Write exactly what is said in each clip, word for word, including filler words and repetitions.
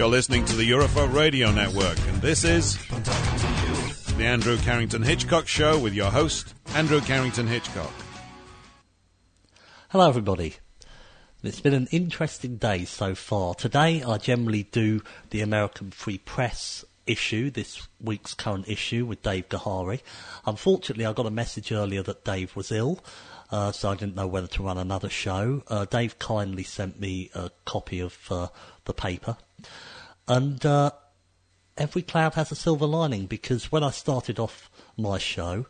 You're listening to the Eurofolk Radio Network, and this is the Andrew Carrington Hitchcock Show with your host, Andrew Carrington Hitchcock. Hello, everybody. It's been an interesting day so far. Today, I generally do the American Free Press issue, this week's current issue with Dave Gahari. Unfortunately, I got a message earlier that Dave was ill, uh, so I didn't know whether to run another show. Uh, Dave kindly sent me a copy of uh, the paper. And uh, every cloud has a silver lining, because when I started off my show,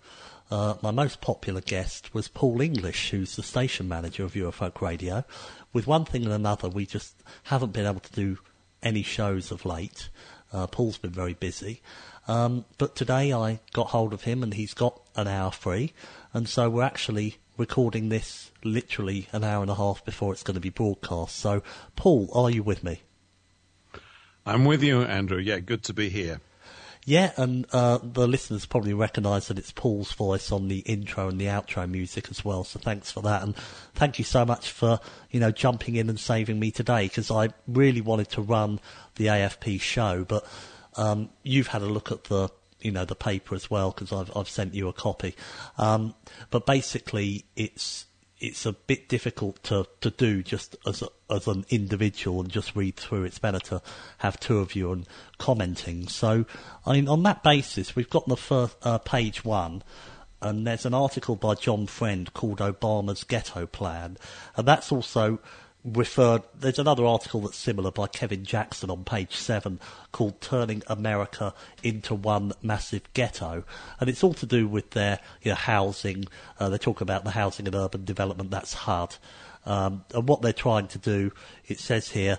uh, my most popular guest was Paul English, who's the station manager of Eurofolk Radio. With one thing and another, we just haven't been able to do any shows of late. Uh, Paul's been very busy, um, but today I got hold of him and he's got an hour free, and so we're actually recording this literally an hour and a half before it's going to be broadcast. So, Paul, are you with me? I'm with you, Andrew. Yeah, good to be here. Yeah, and uh, the listeners probably recognise that it's Paul's voice on the intro and the outro music as well, so thanks for that. And thank you so much for, you know, jumping in and saving me today, because I really wanted to run the A F P show, but um, you've had a look at the, you know, the paper as well, because I've, I've sent you a copy. Um, but basically, it's it's a bit difficult to, to do just as a, as an individual and just read through. It's better to have two of you and commenting. So, I mean, on that basis, we've got the first uh, page one, and there's an article by John Friend called Obama's Ghetto Plan, and that's also referred. There's another article that's similar by Kevin Jackson on page seven called Turning America into One Massive Ghetto, and it's all to do with their, you know, housing. Uh, they talk about the housing and urban development, that's H U D, um, and what they're trying to do, it says here,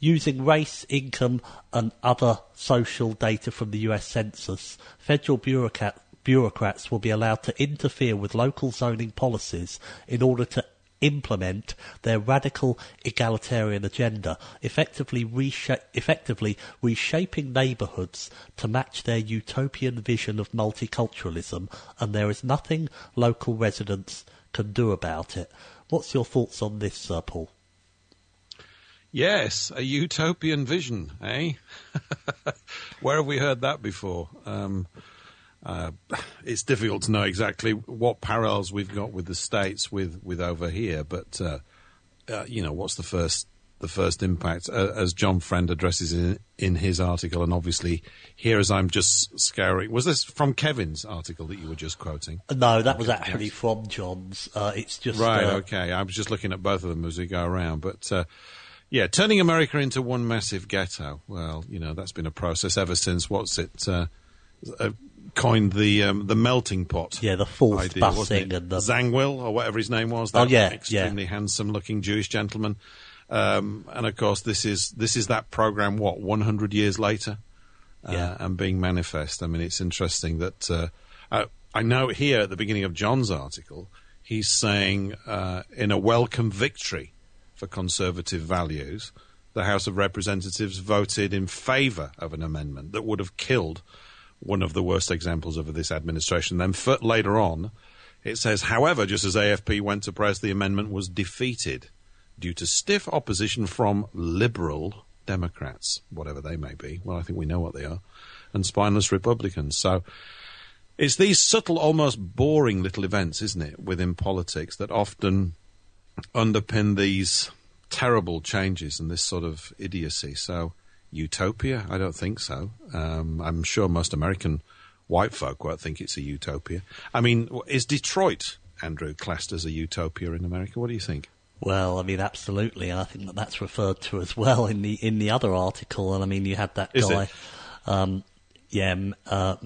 using race, income and other social data from the U S Census, federal bureaucrat- bureaucrats will be allowed to interfere with local zoning policies in order to implement their radical egalitarian agenda, effectively, resha- effectively reshaping neighbourhoods to match their utopian vision of multiculturalism, and there is nothing local residents can do about it. What's your thoughts on this, Sir Paul? Yes, a utopian vision, eh? Where have we heard that before? Um Uh, it's difficult to know exactly what parallels we've got with the States with, with over here, but uh, uh, you know, what's the first the first impact uh, as John Friend addresses in in his article, and obviously here as I'm just scouring. Was this from Kevin's article that you were just quoting? No, that was actually yes. from John's. Uh, it's just right. Uh, okay, I was just looking at both of them as we go around, but. Uh, Yeah, turning America into one massive ghetto. Well, you know, that's been a process ever since, what's it, uh, uh, coined the um, the melting pot. Yeah, the forced idea, busing. And the Zangwill, or whatever his name was, that oh, yeah, extremely yeah. handsome-looking Jewish gentleman. Um, and, of course, this is this is that program, what, one hundred years later? Uh, yeah. And being manifest. I mean, it's interesting that uh, I, I know here at the beginning of John's article, he's saying, uh, in a welcome victory for conservative values, the House of Representatives voted in favour of an amendment that would have killed one of the worst examples of this administration. Then later on, it says, however, just as A F P went to press, the amendment was defeated due to stiff opposition from liberal Democrats, whatever they may be. Well, I think we know what they are, and spineless Republicans. So it's these subtle, almost boring little events, isn't it, within politics that often underpin these terrible changes and this sort of idiocy. So, utopia? I don't think so. Um, I'm sure most American white folk won't think it's a utopia. I mean, is Detroit, Andrew, classed as a utopia in America? What do you think? Well, I mean, absolutely. And I think that that's referred to as well in the in the other article. And I mean, you had that is guy. Um, yeah. Uh,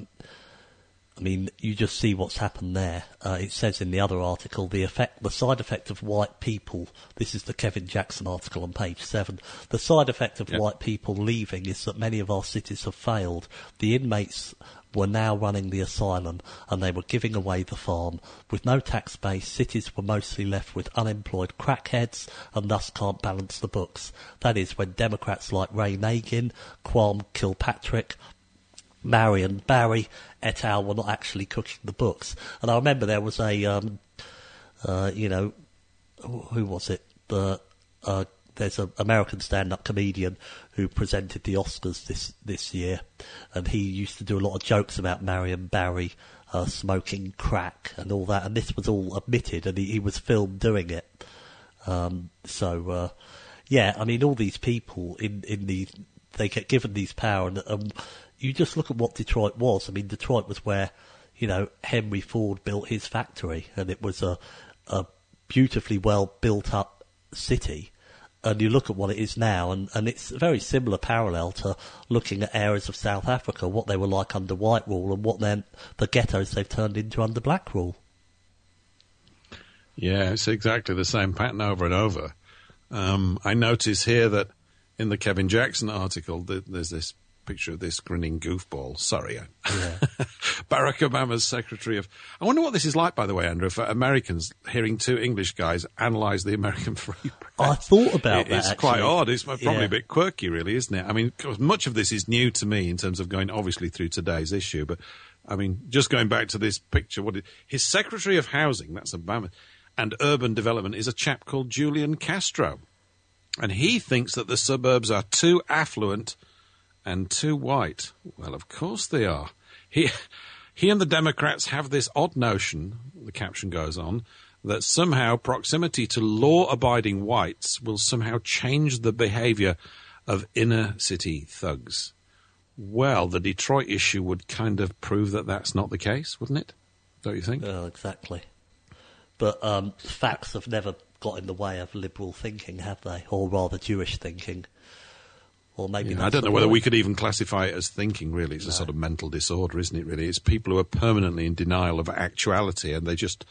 I mean, you just see what's happened there. Uh, it says in the other article, the effect, the side effect of white people, this is the Kevin Jackson article on page seven, the side effect of yep. white people leaving is that many of our cities have failed. The inmates were now running the asylum, and they were giving away the farm. With no tax base, cities were mostly left with unemployed crackheads and thus can't balance the books. That is when Democrats like Ray Nagin, Quam Kilpatrick, Marion Barry et al. Were not actually cooking the books. And I remember there was a, um, uh, you know, who was it? The uh, there's an American stand-up comedian who presented the Oscars this, this year, and he used to do a lot of jokes about Marion Barry uh, smoking crack and all that, and this was all admitted, and he, he was filmed doing it. Um, so, uh, yeah, I mean, all these people in, in these, they get given these power, and um, you just look at what Detroit was. I mean, Detroit was where, you know, Henry Ford built his factory, and it was a, a beautifully well built up city. And you look at what it is now, and, and it's a very similar parallel to looking at areas of South Africa, what they were like under white rule and what then the ghettos they've turned into under black rule. Yeah, it's exactly the same pattern over and over. Um, I notice here that in the Kevin Jackson article, there's this picture of this grinning goofball. Sorry. Yeah. Barack Obama's secretary of... I wonder what this is like, by the way, Andrew, for Americans hearing two English guys analyse the American Free Press. I thought about it, that, It's actually. Quite odd. It's probably yeah. a bit quirky, really, isn't it? I mean, cause much of this is new to me in terms of going, obviously, through today's issue. But, I mean, just going back to this picture, what did, his secretary of housing, that's Obama, and urban development is a chap called Julian Castro. And he thinks that the suburbs are too affluent... and too white. Well, of course they are. He, he and the Democrats have this odd notion, the caption goes on, that somehow proximity to law-abiding whites will somehow change the behaviour of inner-city thugs. Well, the Detroit issue would kind of prove that that's not the case, wouldn't it? Don't you think? Oh, exactly. But um, facts have never got in the way of liberal thinking, have they? Or rather, Jewish thinking. Or maybe yeah, I don't know whether we could even classify it as thinking, really. It's no. a sort of mental disorder, isn't it, really? It's people who are permanently in denial of actuality, and they just,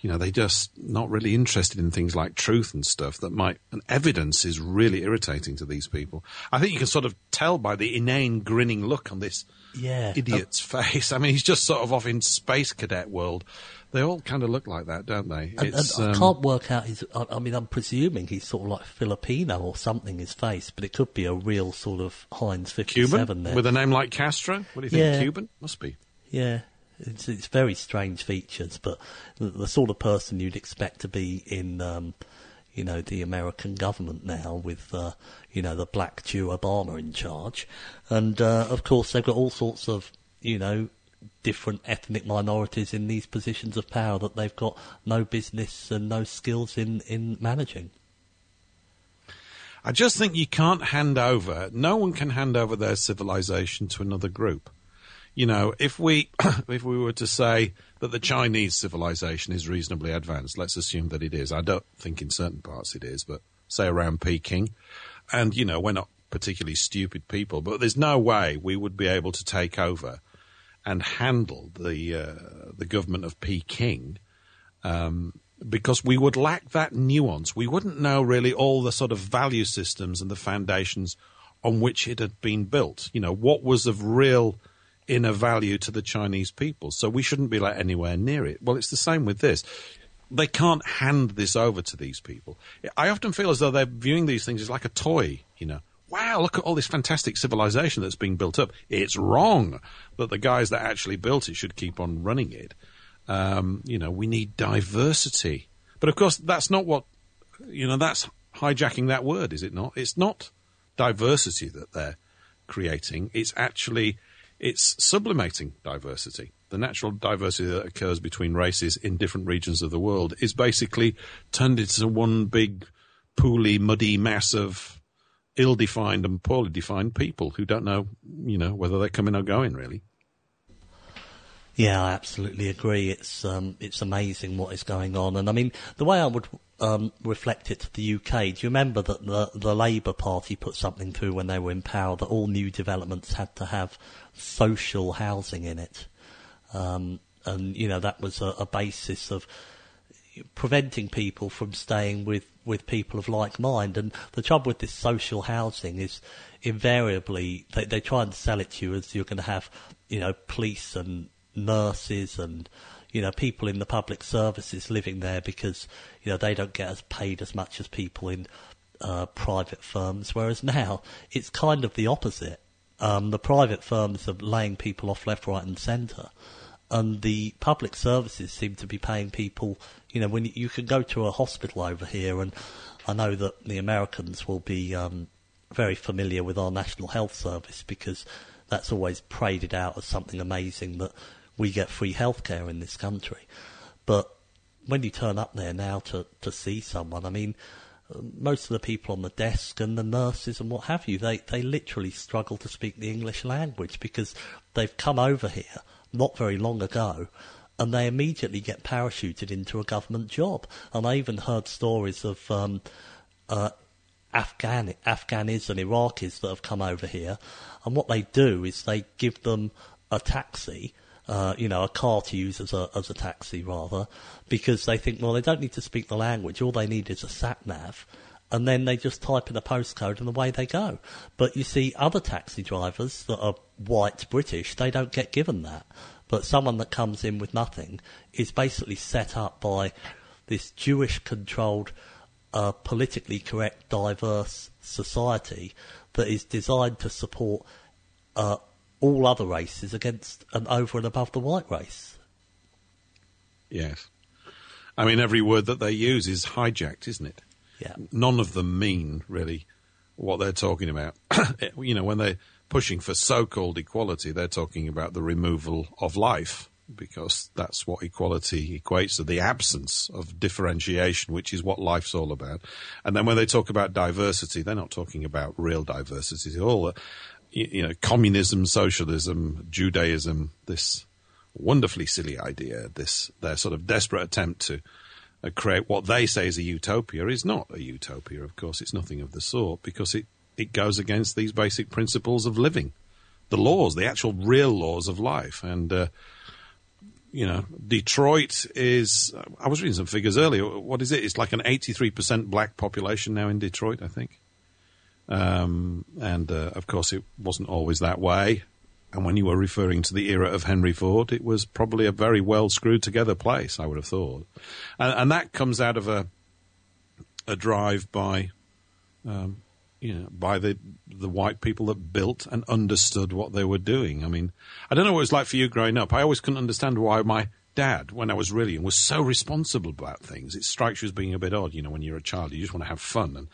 you know, they just not really interested in things like truth and stuff that might... And evidence is really irritating to these people. I think you can sort of tell by the inane grinning look on this yeah. idiot's um, face. I mean, he's just sort of off in space cadet world. They all kind of look like that, don't they? And, and I um, can't work out his... I, I mean, I'm presuming he's sort of like Filipino or something, his face, but it could be a real sort of Heinz fifty-seven Cuban? There. With a name like Castro? What do you think? Yeah. Cuban? Must be. Yeah. It's, it's very strange features, but the, the sort of person you'd expect to be in, um, you know, the American government now with, uh, you know, the black Jew Obama in charge. And, uh, of course, they've got all sorts of, you know... different ethnic minorities in these positions of power that they've got no business and no skills in, in managing. I just think you can't hand over, no one can hand over their civilization to another group. You know, if we if we were to say that the Chinese civilization is reasonably advanced, let's assume that it is. I don't think in certain parts it is, but say around Peking. And, you know, we're not particularly stupid people, but there's no way we would be able to take over and handle the uh, the government of Peking, um, because we would lack that nuance. We wouldn't know really all the sort of value systems and the foundations on which it had been built. You know, what was of real inner value to the Chinese people? So we shouldn't be like anywhere near it. Well, it's the same with this. They can't hand this over to these people. I often feel as though they're viewing these things as like a toy, you know. Wow, look at all this fantastic civilization that's being built up. It's wrong that the guys that actually built it should keep on running it. Um, you know, we need diversity. But, of course, that's not what, you know, that's hijacking that word, is it not? It's not diversity that they're creating. It's actually, it's sublimating diversity. The natural diversity that occurs between races in different regions of the world is basically turned into one big, pooly, muddy mass of... ill-defined and poorly defined people who don't know, you know, whether they're coming or going, really. Yeah, I absolutely agree. It's um, it's amazing what is going on. And, I mean, the way I would um, reflect it to the U K, do you remember that the, the Labour Party put something through when they were in power that all new developments had to have social housing in it? Um, and, you know, that was a, a basis of preventing people from staying with, with people of like mind. And the trouble with this social housing is invariably they, they try and sell it to you as you're going to have, you know, police and nurses and, you know, people in the public services living there because, you know, they don't get as paid as much as people in uh, private firms, whereas now it's kind of the opposite. Um, the private firms are laying people off left, right and centre. and the public services seem to be paying people. You know, when you, you can go to a hospital over here, and I know that the Americans will be um, very familiar with our National Health Service, because that's always paraded out as something amazing that we get free healthcare in this country. But when you turn up there now to, to see someone, I mean, most of the people on the desk and the nurses and what have you, they, they literally struggle to speak the English language, because they've come over here not very long ago and they immediately get parachuted into a government job. And I even heard stories of um, uh, Afghan Afghanis and Iraqis that have come over here, and what they do is they give them a taxi, Uh, you know, a car to use as a as a taxi, rather, because they think, well, they don't need to speak the language. All they need is a sat-nav, and then they just type in a postcode and away they go. But you see, other taxi drivers that are white British, they don't get given that. But someone that comes in with nothing is basically set up by this Jewish-controlled, uh, politically correct, diverse society that is designed to support uh all other races against and over and above the white race. Yes. I mean, every word that they use is hijacked, isn't it? Yeah. None of them mean, really, what they're talking about. You know, when they're pushing for so-called equality, they're talking about the removal of life, because that's what equality equates to, the absence of differentiation, which is what life's all about. And then when they talk about diversity, they're not talking about real diversity at all. You know, communism, socialism, Judaism, this wonderfully silly idea, this their sort of desperate attempt to create what they say is a utopia is not a utopia. Of course, it's nothing of the sort, because it, it goes against these basic principles of living, the laws, the actual real laws of life. And, uh, you know, Detroit is, I was reading some figures earlier, what is it? It's like an eighty-three percent black population now in Detroit, I think. Um, and, uh, of course, it wasn't always that way. And when you were referring to the era of Henry Ford, it was probably a very well-screwed-together place, I would have thought. And, and that comes out of a a drive by, um, you know, by the the white people that built and understood what they were doing. I mean, I don't know what it was like for you growing up. I always couldn't understand why my dad, when I was really young, was so responsible about things. It strikes you as being a bit odd, you know, when you're a child. You just want to have fun, and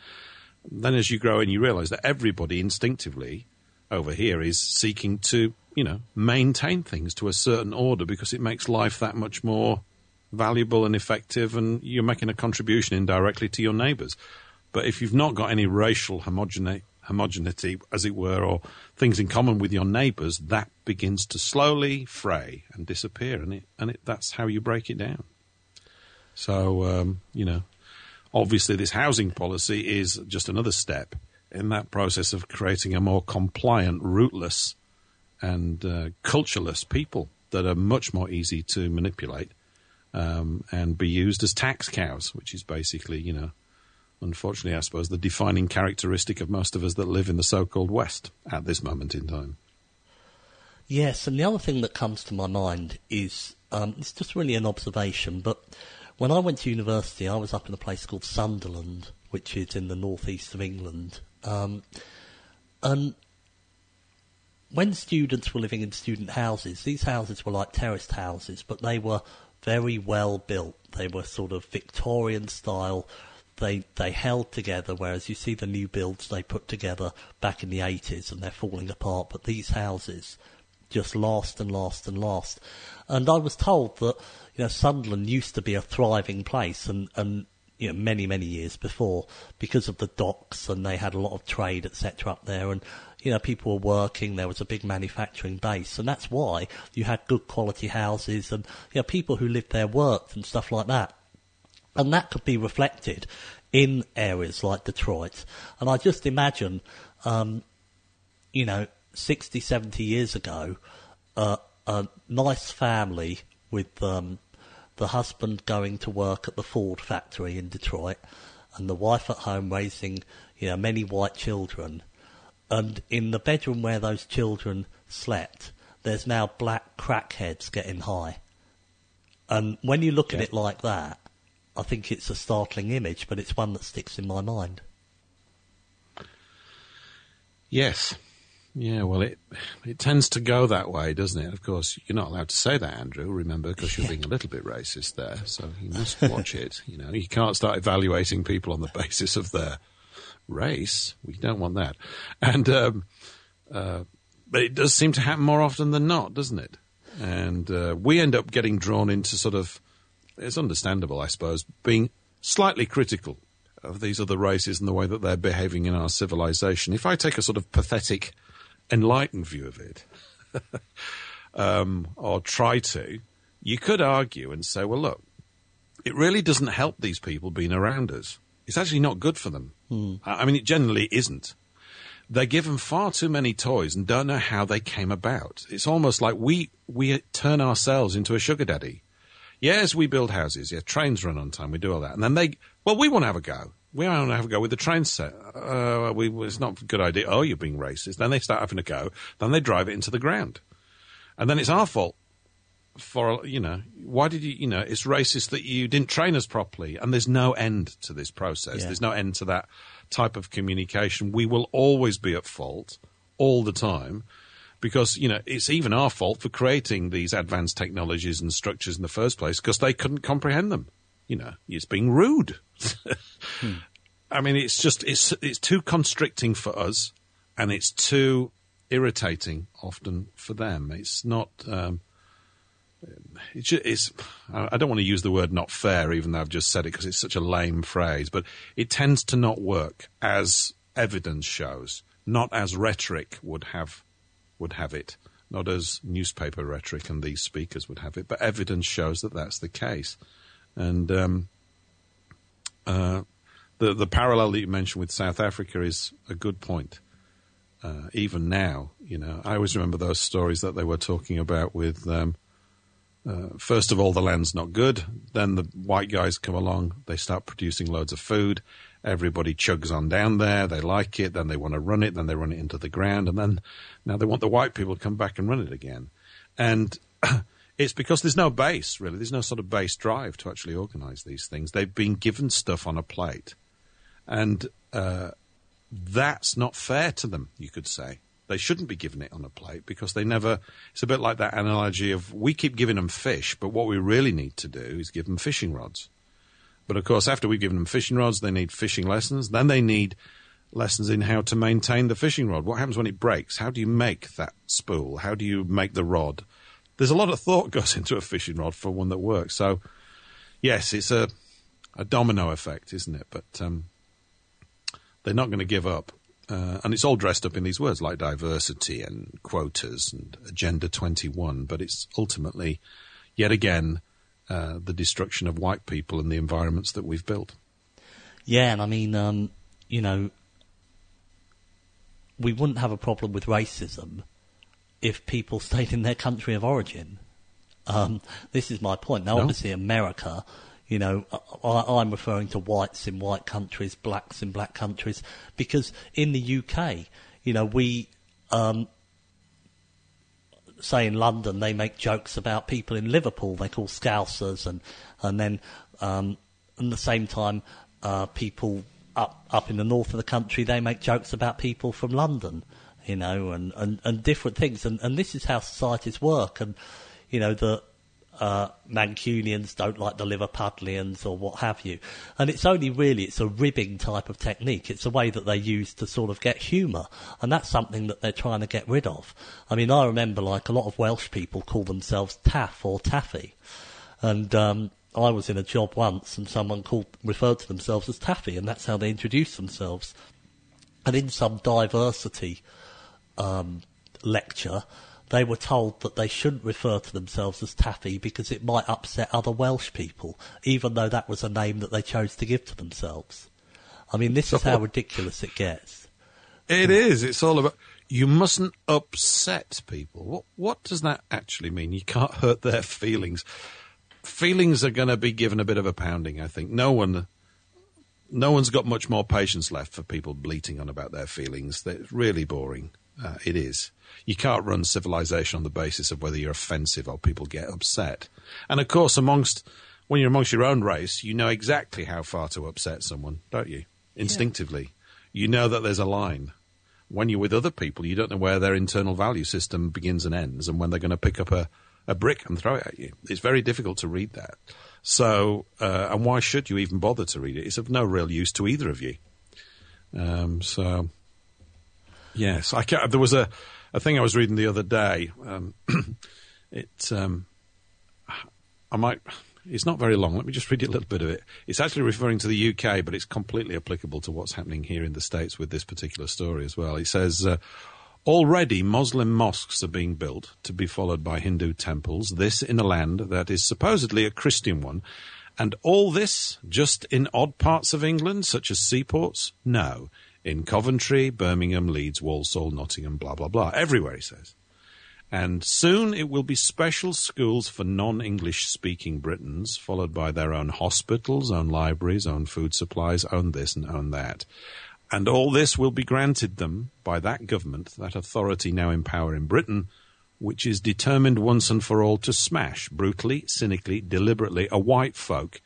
then as you grow in, you realise that everybody instinctively over here is seeking to, you know, maintain things to a certain order, because it makes life that much more valuable and effective, and you're making a contribution indirectly to your neighbours. But if you've not got any racial homogene- homogeneity, as it were, or things in common with your neighbours, that begins to slowly fray and disappear, and, it, and it, that's how you break it down. So, um, you know... Obviously, this housing policy is just another step in that process of creating a more compliant, rootless and uh, cultureless people that are much more easy to manipulate um, and be used as tax cows, which is basically, you know, unfortunately, I suppose, the defining characteristic of most of us that live in the so-called West at this moment in time. Yes, and the other thing that comes to my mind is, um, it's just really an observation, but... when I went to university, I was up in a place called Sunderland, which is in the northeast of England. Um, and when students were living in student houses, these houses were like terraced houses, but they were very well built. They were sort of Victorian style. They they held together, whereas you see the new builds they put together back in the eighties and they're falling apart. But these houses just last and last and last. And I was told that, you know, Sunderland used to be a thriving place, and, and you know, many, many years before, because of the docks, and they had a lot of trade, et cetera, up there, and, you know, people were working, there was a big manufacturing base, and that's why you had good quality houses, and, you know, people who lived there worked and stuff like that. And that could be reflected in areas like Detroit. And I just imagine, um, you know, sixty, seventy years ago, uh, a nice family with... Um, the husband going to work at the Ford factory in Detroit, and the wife at home raising, you know, many white children. And in the bedroom where those children slept, there's now black crackheads getting high. And when you look yeah. at it like that, I think it's a startling image, but it's one that sticks in my mind. Yes. Yeah, well, it it tends to go that way, doesn't it? Of course, you're not allowed to say that, Andrew, remember, because you're being a little bit racist there. So you must watch it. You know, you can't start evaluating people on the basis of their race. We don't want that. And um, uh, but it does seem to happen more often than not, doesn't it? And uh, we end up getting drawn into sort of, it's understandable, I suppose, being slightly critical of these other races and the way that they're behaving in our civilization. If I take a sort of pathetic, enlightened view of it, um, or try to, you could argue and say, well, look, it really doesn't help these people being around us. It's actually not good for them. Mm. I mean, it generally isn't. They're given far too many toys and don't know how they came about. It's almost like we we turn ourselves into a sugar daddy. Yes, we build houses. Yeah, trains run on time. We do all that. And then they, well, we want to have a go. We want to have a go with the train set. Uh, we, it's not a good idea. Oh, you're being racist. Then they start having a go. Then they drive it into the ground. And then it's our fault for, you know, why did you, you know, it's racist that you didn't train us properly. And there's no end to this process. Yeah. There's no end to that type of communication. We will always be at fault all the time. Because, you know, it's even our fault for creating these advanced technologies and structures in the first place because they couldn't comprehend them. You know, it's being rude. hmm. I mean, it's just, it's it's too constricting for us and it's too irritating often for them. It's not, um, it's, it's, I don't want to use the word not fair, even though I've just said it because it's such a lame phrase, but it tends to not work as evidence shows, not as rhetoric would have would have it, not as newspaper rhetoric and these speakers would have it, but evidence shows that that's the case. And um, uh, the the parallel that you mentioned with South Africa is a good point. Uh, even now, you know, I always remember those stories that they were talking about with, um, uh, first of all, the land's not good, then the white guys come along, they start producing loads of food, everybody chugs on down there, they like it, then they want to run it, then they run it into the ground, and then now they want the white people to come back and run it again. And it's because there's no base, really. There's no sort of base drive to actually organise these things. They've been given stuff on a plate. And uh, that's not fair to them, you could say. They shouldn't be given it on a plate because they never... It's a bit like that analogy of we keep giving them fish, but what we really need to do is give them fishing rods. But, of course, after we've given them fishing rods, they need fishing lessons. Then they need lessons in how to maintain the fishing rod. What happens when it breaks? How do you make that spool? How do you make the rod? There's a lot of thought goes into a fishing rod for one that works. So, yes, it's a, a domino effect, isn't it? But um, they're not going to give up. Uh, and it's all dressed up in these words like diversity and quotas and Agenda twenty-one. But it's ultimately, yet again... Uh, the destruction of white people and the environments that we've built. Yeah, and I mean, um, you know, we wouldn't have a problem with racism if people stayed in their country of origin. Um, this is my point. Now, no. Obviously, America, you know, I, I'm referring to whites in white countries, blacks in black countries, because in the U K, you know, we... Um, say in London, they make jokes about people in Liverpool. They call Scousers, and and then um, at the same time, uh, people up up in the north of the country, they make jokes about people from London, you know, and, and, and different things. And, and this is how societies work. And you know, the uh, Mancunians don't like the Liverpudlians or what have you. And it's only really it's a ribbing type of technique. It's a way that they use to sort of get humour, and that's something that they're trying to get rid of. I mean, I remember like a lot of Welsh people call themselves Taff or Taffy, and um, I was in a job once and someone called referred to themselves as Taffy, and that's how they introduced themselves. And in some diversity um, lecture, they were told that they shouldn't refer to themselves as Taffy because it might upset other Welsh people, even though that was a name that they chose to give to themselves. I mean, this is how ridiculous it gets. It is. It's all about you mustn't upset people. What, what does that actually mean? You can't hurt their feelings. Feelings are going to be given a bit of a pounding, I think. No one... No one's got much more patience left for people bleating on about their feelings. It's really boring. Uh, it is. You can't run civilization on the basis of whether you're offensive or people get upset. And, of course, amongst when you're amongst your own race, you know exactly how far to upset someone, don't you? Instinctively. Yeah. You know that there's a line. when you're with other people, you don't know where their internal value system begins and ends and when they're going to pick up a, a brick and throw it at you. It's very difficult to read that. So, uh, and why should you even bother to read it? It's of no real use to either of you. Um, so, yes, I can't, there was a, a thing I was reading the other day. Um, it, um, I might, it's not very long. Let me just read you a little bit of it. It's actually referring to the U K, but it's completely applicable to what's happening here in the States with this particular story as well. It says, uh, already Muslim mosques are being built to be followed by Hindu temples, this in a land that is supposedly a Christian one. And all this just in odd parts of England, such as seaports? No. In Coventry, Birmingham, Leeds, Walsall, Nottingham, blah, blah, blah. Everywhere, he says. And soon it will be special schools for non-English-speaking Britons, followed by their own hospitals, own libraries, own food supplies, own this and own that. And all this will be granted them by that government, that authority now in power in Britain, which is determined once and for all to smash, brutally, cynically, deliberately, a white folk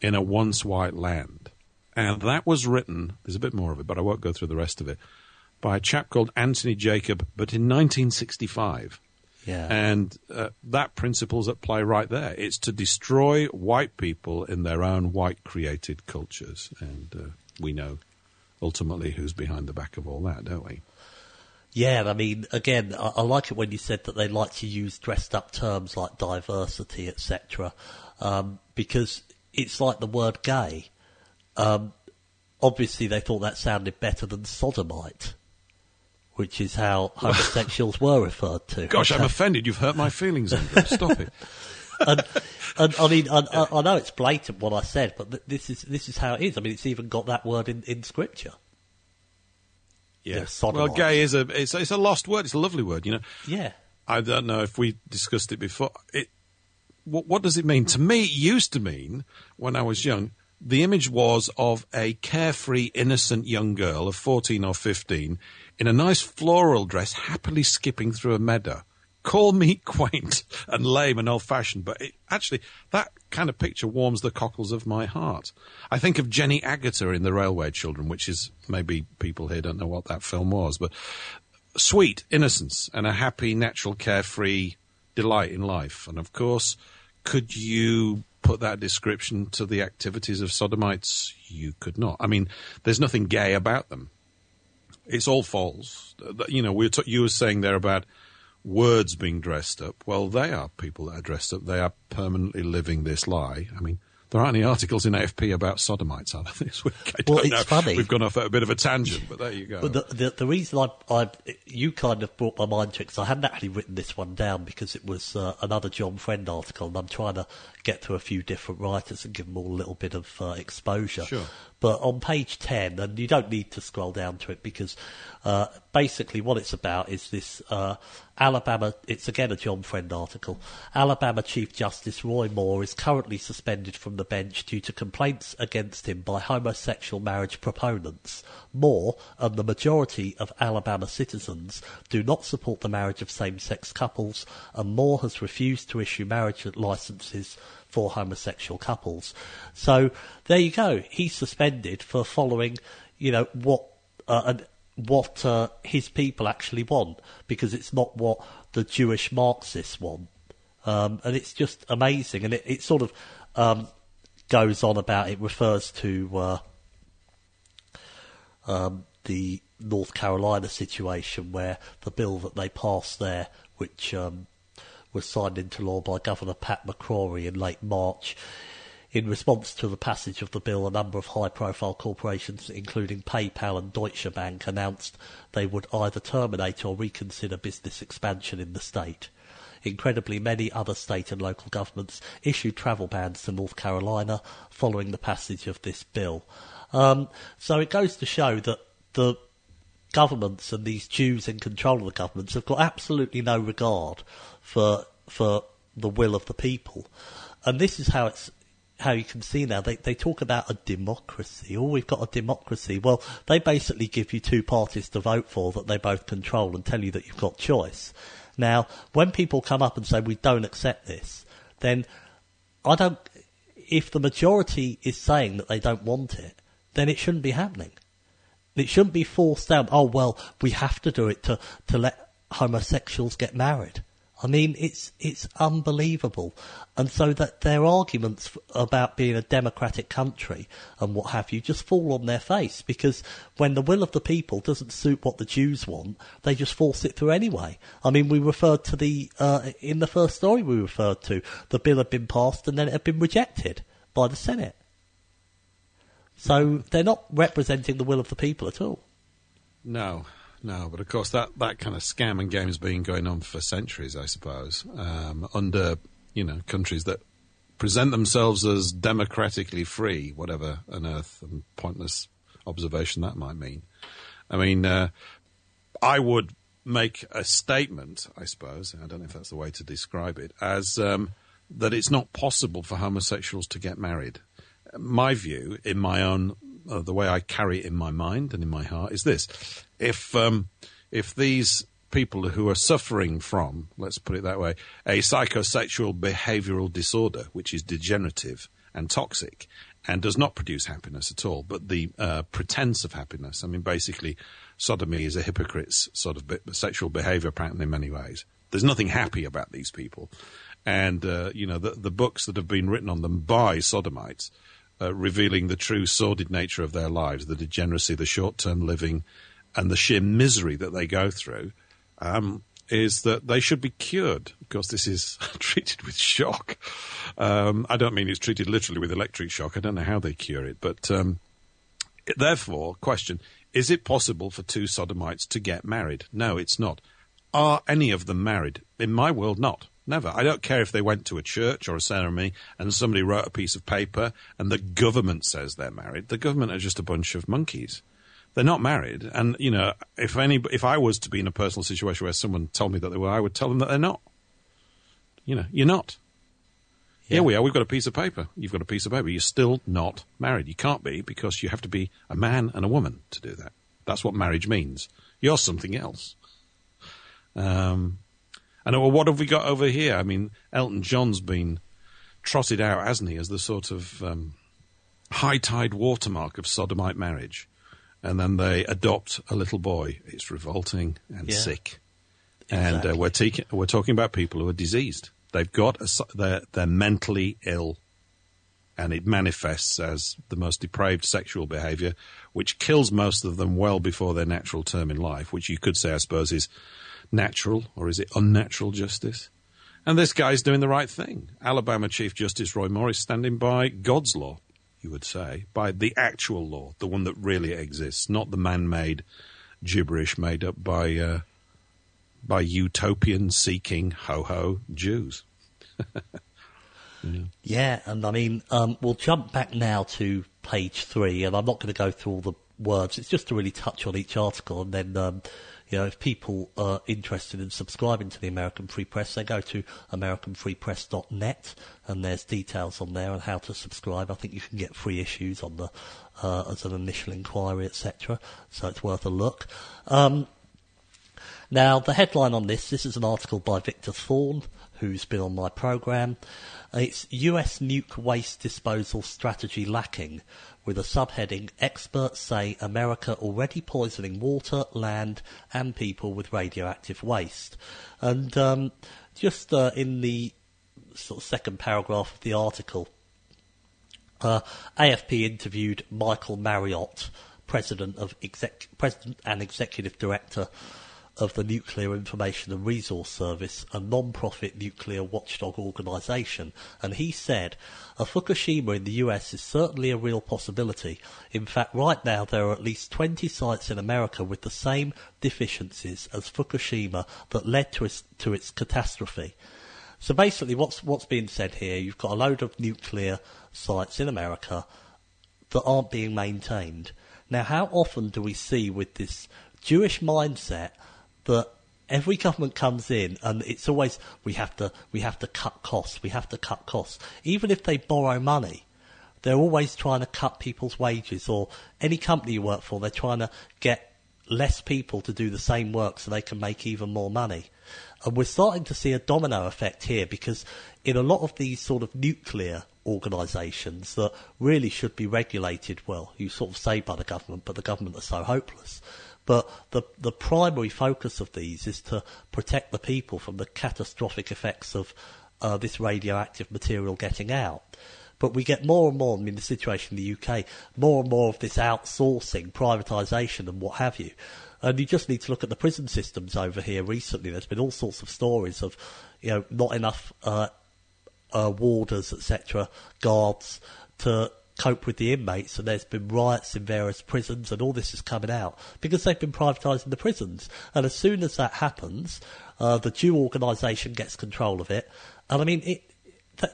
in a once white land. And that was written, there's a bit more of it, but I won't go through the rest of it, by a chap called Anthony Jacob, but in nineteen sixty-five. Yeah. And uh, that principle's at play right there. It's to destroy white people in their own white-created cultures. And uh, we know ultimately who's behind the back of all that, don't we? Yeah, I mean, again, I, I like it when you said that they like to use dressed-up terms like diversity, et cetera, um, because it's like the word gay. Um, obviously, they thought that sounded better than sodomite, which is how homosexuals were referred to. Gosh, I'm offended. You've hurt my feelings, Andrew. Stop it. and, and I mean, I, I know it's blatant what I said, but this is this is how it is. I mean, it's even got that word in, in scripture. Yeah, yeah well, gay is a it's, it's a lost word. It's a lovely word, you know. Yeah, I don't know if we discussed it before. It what, what does it mean to me? It used to mean when I was young. The image was of a carefree, innocent young girl of fourteen or fifteen in a nice floral dress, happily skipping through a meadow. Call me quaint and lame and old-fashioned, but it, actually that kind of picture warms the cockles of my heart. I think of Jenny Agutter in The Railway Children, which is maybe people here don't know what that film was, but sweet innocence and a happy, natural, carefree delight in life. And, of course, could you put that description to the activities of sodomites? You could not. I mean, there's nothing gay about them. It's all false. You know, we t- you were saying there about words being dressed up. Well, they are people that are dressed up. They are permanently living this lie. I mean, there aren't any articles in A F P about sodomites out of this week. I don't well, it's know. funny. We've gone off at a bit of a tangent, but there you go. But the, the, the reason I, I, you kind of brought my mind to it, because I hadn't actually written this one down because it was uh, another John Friend article, and I'm trying to get to a few different writers and give them all a little bit of uh, exposure. Sure. But on page ten, and you don't need to scroll down to it because uh, basically what it's about is this uh, Alabama, it's again a John Friend article, Alabama Chief Justice Roy Moore is currently suspended from the bench due to complaints against him by homosexual marriage proponents. Moore, and the majority of Alabama citizens, do not support the marriage of same-sex couples, and Moore has refused to issue marriage licenses for homosexual couples. So there you go. He's suspended for following, you know, what uh, and what uh, his people actually want, because it's not what the Jewish Marxists want. Um, and it's just amazing. And it, it sort of um, goes on about, it refers to uh, um, the North Carolina situation where the bill that they passed there, which... Um, was signed into law by Governor Pat McCrory in late March. In response to the passage of the bill, a number of high-profile corporations, including PayPal and Deutsche Bank, announced they would either terminate or reconsider business expansion in the state. Incredibly, many other state and local governments issued travel bans to North Carolina following the passage of this bill. Um, so it goes to show that the governments and these Jews in control of the governments have got absolutely no regard for for the will of the people. And this is how it's how you can see now. They they talk about a democracy. Oh, we've got a democracy. Well, they basically give you two parties to vote for that they both control and tell you that you've got choice. Now, when people come up and say, we don't accept this, then I don't... If the majority is saying that they don't want it, then it shouldn't be happening. It shouldn't be forced down. Oh, well, we have to do it to, to let homosexuals get married. I mean, it's it's unbelievable. And so that their arguments about being a democratic country and what have you just fall on their face, because when the will of the people doesn't suit what the Jews want, they just force it through anyway. I mean, we referred to the, uh, in the first story we referred to, the bill had been passed and then it had been rejected by the Senate. So they're not representing the will of the people at all. No. No, but of course that, that kind of scam and game has been going on for centuries, I suppose, um, under, you know, countries that present themselves as democratically free, whatever on earth and pointless observation that might mean. I mean, uh, I would make a statement, I suppose, I don't know if that's the way to describe it, as um, that it's not possible for homosexuals to get married. My view, in my own, uh, the way I carry it in my mind and in my heart, is this. If um, if these people who are suffering from, let's put it that way, a psychosexual behavioural disorder, which is degenerative and toxic and does not produce happiness at all, but the uh, pretense of happiness, I mean, basically sodomy is a hypocrite's sort of be- sexual behaviour pattern in many ways. There's nothing happy about these people. And, uh, you know, the, the books that have been written on them by sodomites uh, revealing the true sordid nature of their lives, the degeneracy, the short-term living, and the sheer misery that they go through, um, is that they should be cured, because this is treated with shock. Um, I don't mean it's treated literally with electric shock. I don't know how they cure it. But um, therefore, question, is it possible for two sodomites to get married? No, it's not. Are any of them married? In my world, not. Never. I don't care if they went to a church or a ceremony and somebody wrote a piece of paper and the government says they're married. The government are just a bunch of monkeys. They're not married, and you know, if any, if I was to be in a personal situation where someone told me that they were, I would tell them that they're not. You know, you're not. Yeah. Here we are. We've got a piece of paper. You've got a piece of paper. You're still not married. You can't be, because you have to be a man and a woman to do that. That's what marriage means. You're something else. Um, and what have we got over here? I mean, Elton John's been trotted out, hasn't he, as the sort of um, high tide watermark of sodomite marriage. And then they adopt a little boy. It's revolting and yeah. sick. Exactly. And uh, we're, te- we're talking about people who are diseased. They've got a, they're, they're mentally ill, and it manifests as the most depraved sexual behaviour, which kills most of them well before their natural term in life, which you could say, I suppose, is natural, or is it unnatural justice? And this guy's doing the right thing. Alabama Chief Justice Roy Moore is standing by God's law, you would say, by the actual law, the one that really exists, not the man-made gibberish made up by uh, by utopian-seeking ho-ho Jews. yeah. yeah, and I mean, um, we'll jump back now to page three, and I'm not going to go through all the words. It's just to really touch on each article, and then, um, you know, if people are interested in subscribing to the American Free Press, they go to american free press dot net, and there's details on there on how to subscribe. I think you can get free issues on the uh, as an initial inquiry, et cetera. So it's worth a look. Um, now, the headline on this, this is an article by Victor Thorne, who's been on my programme. It's U S nuke waste disposal strategy lacking, with a subheading, experts say America already poisoning water, land and people with radioactive waste. And um, just uh, in the sort of second paragraph of the article, uh, A F P interviewed Michael Marriott, president of exec- president and executive director of the Nuclear Information and Resource Service, a non-profit nuclear watchdog organisation, and he said, a Fukushima in the U S is certainly a real possibility. In fact, right now there are at least twenty sites in America with the same deficiencies as Fukushima that led to its, to its catastrophe. So basically what's what's being said here, you've got a load of nuclear sites in America that aren't being maintained. Now, how often do we see with this Jewish mindset that every government comes in and it's always, we have to we have to cut costs, we have to cut costs. Even if they borrow money, they're always trying to cut people's wages, or any company you work for, they're trying to get less people to do the same work so they can make even more money. And we're starting to see a domino effect here, because in a lot of these sort of nuclear organisations that really should be regulated well. You sort of say by the government, but the government are so hopeless. But the the primary focus of these is to protect the people from the catastrophic effects of uh, this radioactive material getting out. But we get more and more, I mean, the situation in the U K, more and more of this outsourcing, privatisation and what have you. And you just need to look at the prison systems over here recently. There's been all sorts of stories of, you know, not enough uh, uh, warders, et cetera, guards to cope with the inmates. And there's been riots in various prisons and all this is coming out because they've been privatising the prisons. And as soon as that happens, uh, the Jew organisation gets control of it. And, I mean, it...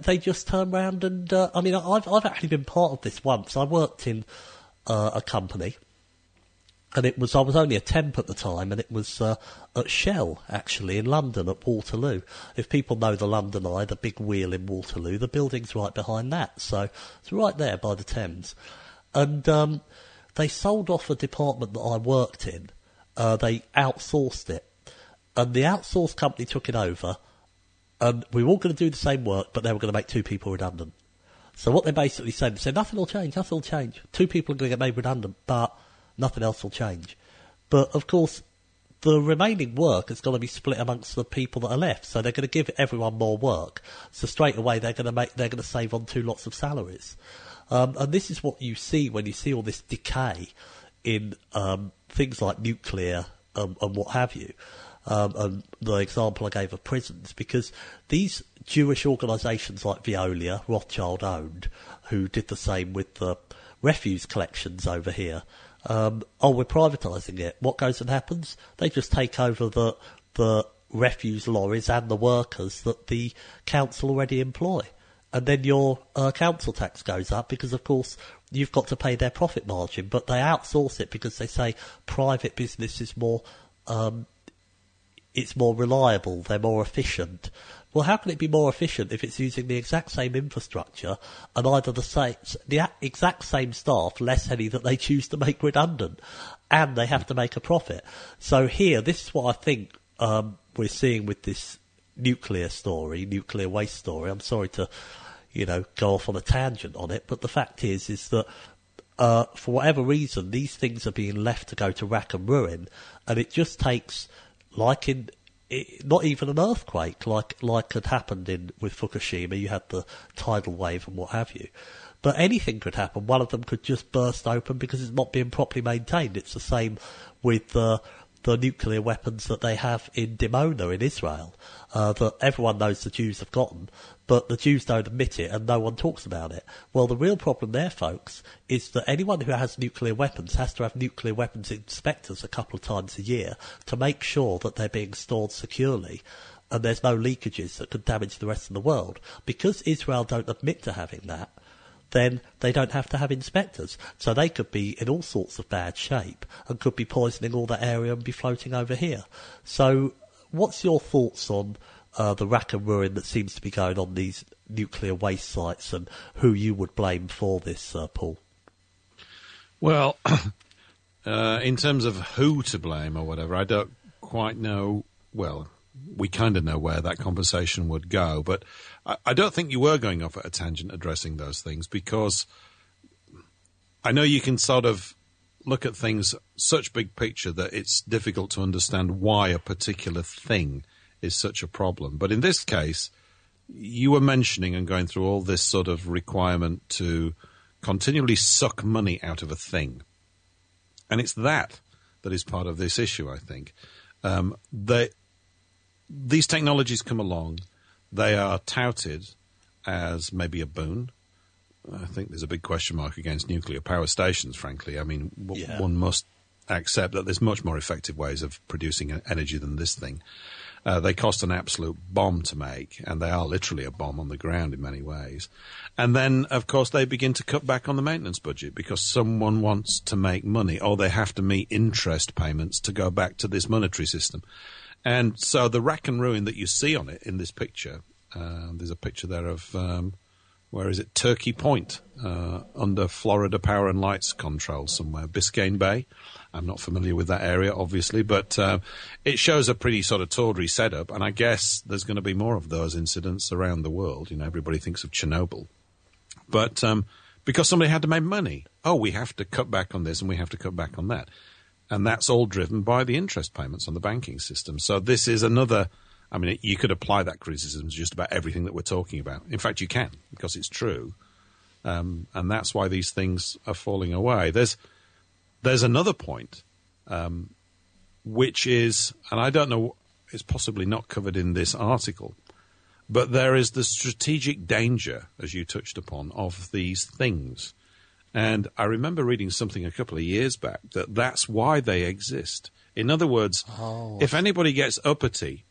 they just turn round and, uh, I mean, I've I've actually been part of this once. I worked in uh, a company, and it was, I was only a temp at the time, and it was uh, at Shell, actually, in London, at Waterloo. If people know the London Eye, the big wheel in Waterloo, the building's right behind that. So it's right there by the Thames. And um, they sold off a department that I worked in. Uh, they outsourced it, and the outsourced company took it over. And we were all going to do the same work, but they were going to make two people redundant. So what they basically said, they said, nothing will change, nothing will change. Two people are going to get made redundant, but nothing else will change. But, of course, the remaining work is going to be split amongst the people that are left. So they're going to give everyone more work. So straight away, they're going to make, they're going to save on two lots of salaries. Um, and this is what you see when you see all this decay in um, things like nuclear um, and what have you. Um, and the example I gave of prisons, because these Jewish organisations like Veolia, Rothschild owned, who did the same with the refuse collections over here, um, oh, we're privatising it. What goes and happens? They just take over the the refuse lorries and the workers that the council already employ. And then your uh, council tax goes up because, of course, you've got to pay their profit margin, but they outsource it because they say private business is more... Um, it's more reliable, they're more efficient. Well, how can it be more efficient if it's using the exact same infrastructure and either the same, the exact same staff, less any that they choose to make redundant, and they have to make a profit? So here, this is what I think um, we're seeing with this nuclear story, nuclear waste story. I'm sorry to, you know, go off on a tangent on it, but the fact is, is that uh, for whatever reason, these things are being left to go to rack and ruin, and it just takes... Like in, not even an earthquake, like like had happened in with Fukushima. You had the tidal wave and what have you. But anything could happen. One of them could just burst open because it's not being properly maintained. It's the same with uh, the nuclear weapons that they have in Dimona in Israel, uh, that everyone knows the Jews have gotten, but the Jews don't admit it and no one talks about it. Well, the real problem there, folks, is that anyone who has nuclear weapons has to have nuclear weapons inspectors a couple of times a year to make sure that they're being stored securely and there's no leakages that could damage the rest of the world. Because Israel don't admit to having that, then they don't have to have inspectors. So they could be in all sorts of bad shape and could be poisoning all that area and be floating over here. So what's your thoughts on Uh, the rack and ruin that seems to be going on these nuclear waste sites and who you would blame for this, uh, Paul? Well, uh, in terms of who to blame or whatever, I don't quite know. Well, we kind of know where that conversation would go, but I, I don't think you were going off at a tangent addressing those things, because I know you can sort of look at things such big picture that it's difficult to understand why a particular thing is such a problem. But in this case, you were mentioning and going through all this sort of requirement to continually suck money out of a thing. And it's that that is part of this issue, I think. Um, they, these technologies come along. They are touted as maybe a boon. I think there's a big question mark against nuclear power stations, frankly. I mean, w- yeah. one must accept that there's much more effective ways of producing energy than this thing. Uh, they cost an absolute bomb to make, and they are literally a bomb on the ground in many ways. And then, of course, they begin to cut back on the maintenance budget because someone wants to make money, or they have to meet interest payments to go back to this monetary system. And so the rack and ruin that you see on it in this picture, uh, there's a picture there of, um, where is it, Turkey Point, uh, under Florida Power and Lights control somewhere, Biscayne Bay. I'm not familiar with that area, obviously, but uh, it shows a pretty sort of tawdry setup, and I guess there's going to be more of those incidents around the world. You know, everybody thinks of Chernobyl, But um, because somebody had to make money. Oh, we have to cut back on this and we have to cut back on that. And that's all driven by the interest payments on the banking system. So this is another – I mean, you could apply that criticism to just about everything that we're talking about. In fact, you can, because it's true. Um, and that's why these things are falling away. There's there's another point, um, which is – and I don't know – it's possibly not covered in this article. But there is the strategic danger, as you touched upon, of these things. And I remember reading something a couple of years back that that's why they exist. In other words, oh. if anybody gets uppity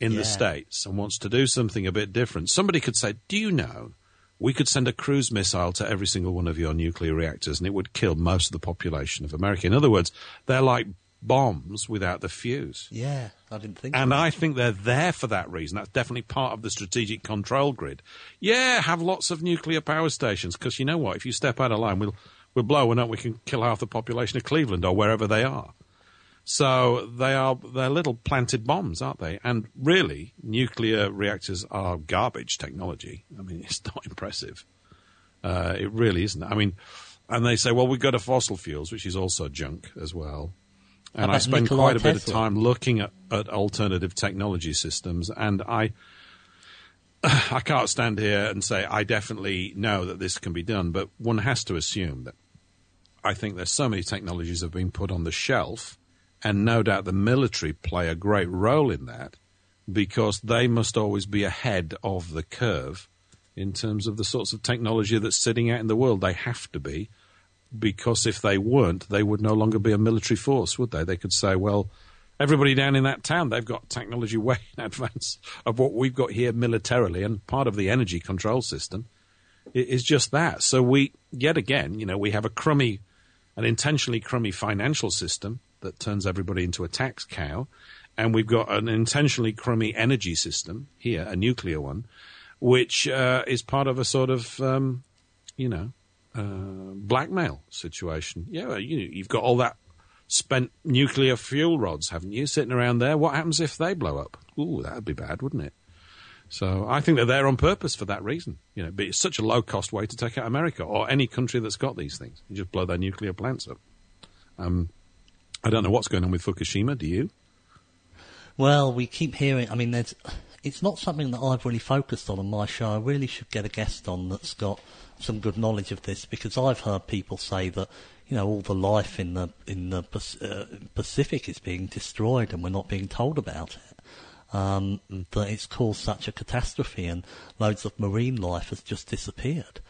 in yeah. the States and wants to do something a bit different, somebody could say, do you know, we could send a cruise missile to every single one of your nuclear reactors and it would kill most of the population of America. In other words, they're like bombs without the fuse. Yeah, I didn't think And I think they're there for that reason. That's definitely part of the strategic control grid. Yeah, have lots of nuclear power stations, because you know what? If you step out of line, we'll, we'll blow one up. We can kill half the population of Cleveland or wherever they are. So they are, they're little planted bombs, aren't they? And really, nuclear reactors are garbage technology. I mean, it's not impressive. Uh, it really isn't. I mean, and they say, well, we've got a fossil fuels, which is also junk as well. And I spend quite a bit of time looking at, at alternative technology systems, and I I can't stand here and say I definitely know that this can be done, but one has to assume that I think there's so many technologies that have been put on the shelf, and no doubt the military play a great role in that because they must always be ahead of the curve in terms of the sorts of technology that's sitting out in the world. They have to be. Because if they weren't, they would no longer be a military force, would they? They could say, well, everybody down in that town, they've got technology way in advance of what we've got here militarily, and part of the energy control system is just that. So we, yet again, you know, we have a crummy, an intentionally crummy financial system that turns everybody into a tax cow, and we've got an intentionally crummy energy system here, a nuclear one, which uh, is part of a sort of, um, you know, Uh, blackmail situation. Yeah, you, you've got all that spent nuclear fuel rods, haven't you, sitting around there? What happens if they blow up? Ooh, that would be bad, wouldn't it? So I think they're there on purpose for that reason. You know, but it's such a low-cost way to take out America or any country that's got these things. You just blow their nuclear plants up. Um, I don't know what's going on with Fukushima. Do you? Well, we keep hearing... I mean, there's... It's not something that I've really focused on on my show. I really should get a guest on that's got some good knowledge of this, because I've heard people say that, you know, all the life in the in the uh, Pacific is being destroyed and we're not being told about it. Um, that it's caused such a catastrophe and loads of marine life has just disappeared.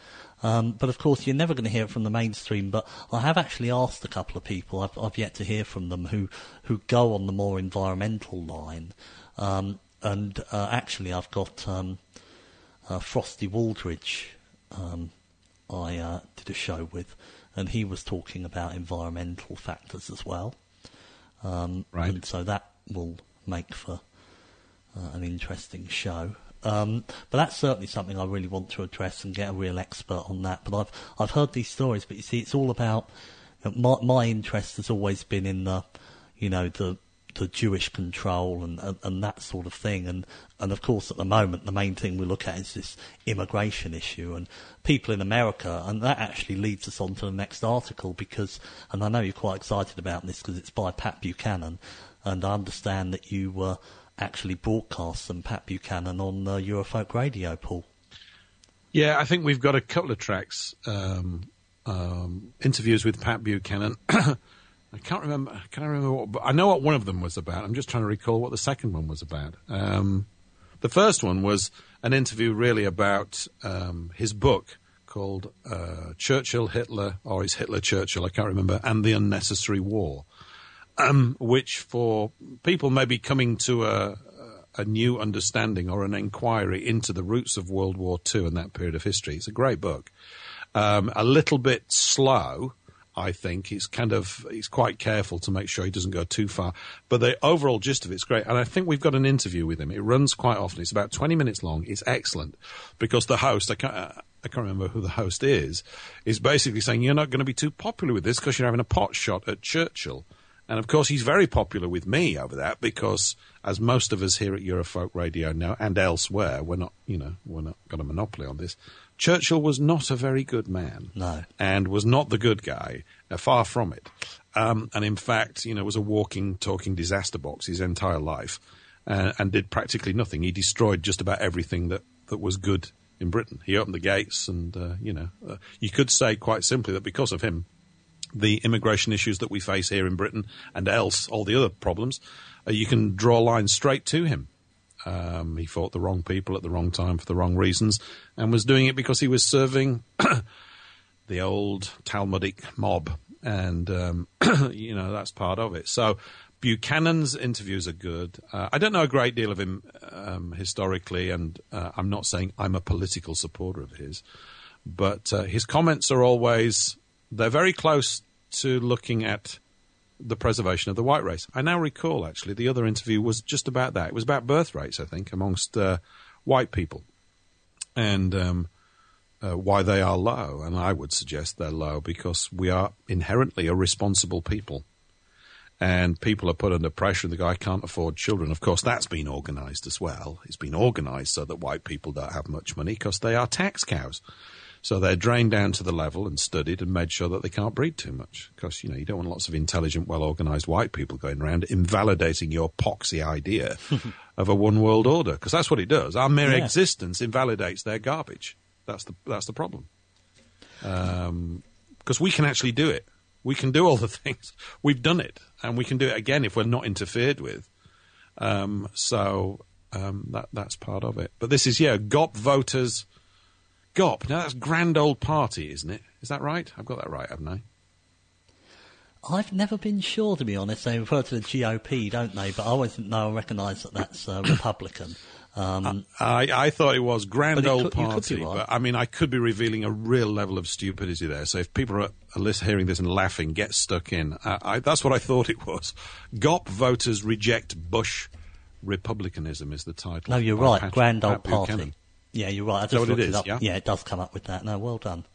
Um, but, of course, you're never going to hear it from the mainstream. But I have actually asked a couple of people, I've, I've yet to hear from them, who, who go on the more environmental line. Um And uh, actually, I've got um, uh, Frosty Waldridge um, I uh, did a show with, and he was talking about environmental factors as well. Um, right. And so that will make for uh, an interesting show. Um, but that's certainly something I really want to address and get a real expert on that. But I've I've heard these stories, but you see, it's all about... You know, my, my interest has always been in the, you know, the... the Jewish control and, and, and that sort of thing. And, and, of course, at the moment, the main thing we look at is this immigration issue and people in America. And that actually leads us on to the next article because, and I know you're quite excited about this because it's by Pat Buchanan, and I understand that you were uh, actually broadcast some Pat Buchanan on uh, Eurofolk Radio, Paul. Yeah, I think we've got a couple of tracks, um, um, interviews with Pat Buchanan. I can't remember. Can I remember what? But I know what one of them was about. I'm just trying to recall what the second one was about. Um, the first one was an interview, really, about um, his book called uh, Churchill, Hitler, or is Hitler Churchill? I can't remember. And the Unnecessary War, um, which for people may be coming to a, a new understanding or an inquiry into the roots of World War Two and that period of history. It's a great book. Um, a little bit slow. I think he's kind of he's quite careful to make sure he doesn't go too far. But the overall gist of it's great, and I think we've got an interview with him. It runs quite often. It's about twenty minutes long. It's excellent because the host, I can't, I can't remember who the host is, is basically saying you're not going to be too popular with this because you're having a pot shot at Churchill. And, of course, he's very popular with me over that because, as most of us here at Eurofolk Radio know and elsewhere, we're not, you know, we're not got a monopoly on this. Churchill was not a very good man. No. And was not the good guy, uh, far from it. Um, and, in fact, you know, was a walking, talking disaster box his entire life uh, and did practically nothing. He destroyed just about everything that, that was good in Britain. He opened the gates and, uh, you know, uh, you could say quite simply that because of him, the immigration issues that we face here in Britain and else, all the other problems, uh, you can draw lines straight to him. Um, he fought the wrong people at the wrong time for the wrong reasons and was doing it because he was serving the old Talmudic mob. And, um, you know, that's part of it. So Buchanan's interviews are good. Uh, I don't know a great deal of him um, historically, and uh, I'm not saying I'm a political supporter of his, but uh, his comments are always... They're very close to looking at the preservation of the white race. I now recall, actually, the other interview was just about that. It was about birth rates, I think, amongst uh, white people and um, uh, why they are low. And I would suggest they're low because we are inherently a responsible people. And people are put under pressure and the guy can't afford children. Of course, that's been organised as well. It's been organised so that white people don't have much money because they are tax cows. So they're drained down to the level and studied and made sure that they can't breed too much. Because, you know, you don't want lots of intelligent, well-organised white people going around invalidating your poxy idea of a one-world order. Because that's what it does. Our mere yeah. existence invalidates their garbage. That's the that's the problem. Because um, we can actually do it. We can do all the things. We've done it. And we can do it again if we're not interfered with. Um, so um, that that's part of it. But this is, yeah, G O P voters... G O P. Now, that's Grand Old Party, isn't it? Is that right? I've got that right, haven't I? I've never been sure, to be honest. They refer to the G O P, don't they? But I always know and recognise that that's uh, Republican. Um, I, I, I thought it was Grand Old could, Party. Right. But, I mean, I could be revealing a real level of stupidity there. So if people are, are hearing this and laughing, get stuck in. I, I, that's what I thought it was. G O P voters reject Bush. Republicanism is the title. No, you're right. Patrick, Grand Old Pat Party. Buchanan. Yeah, you're right. I just looked it up. Yeah? yeah, it does come up with that. No, well done.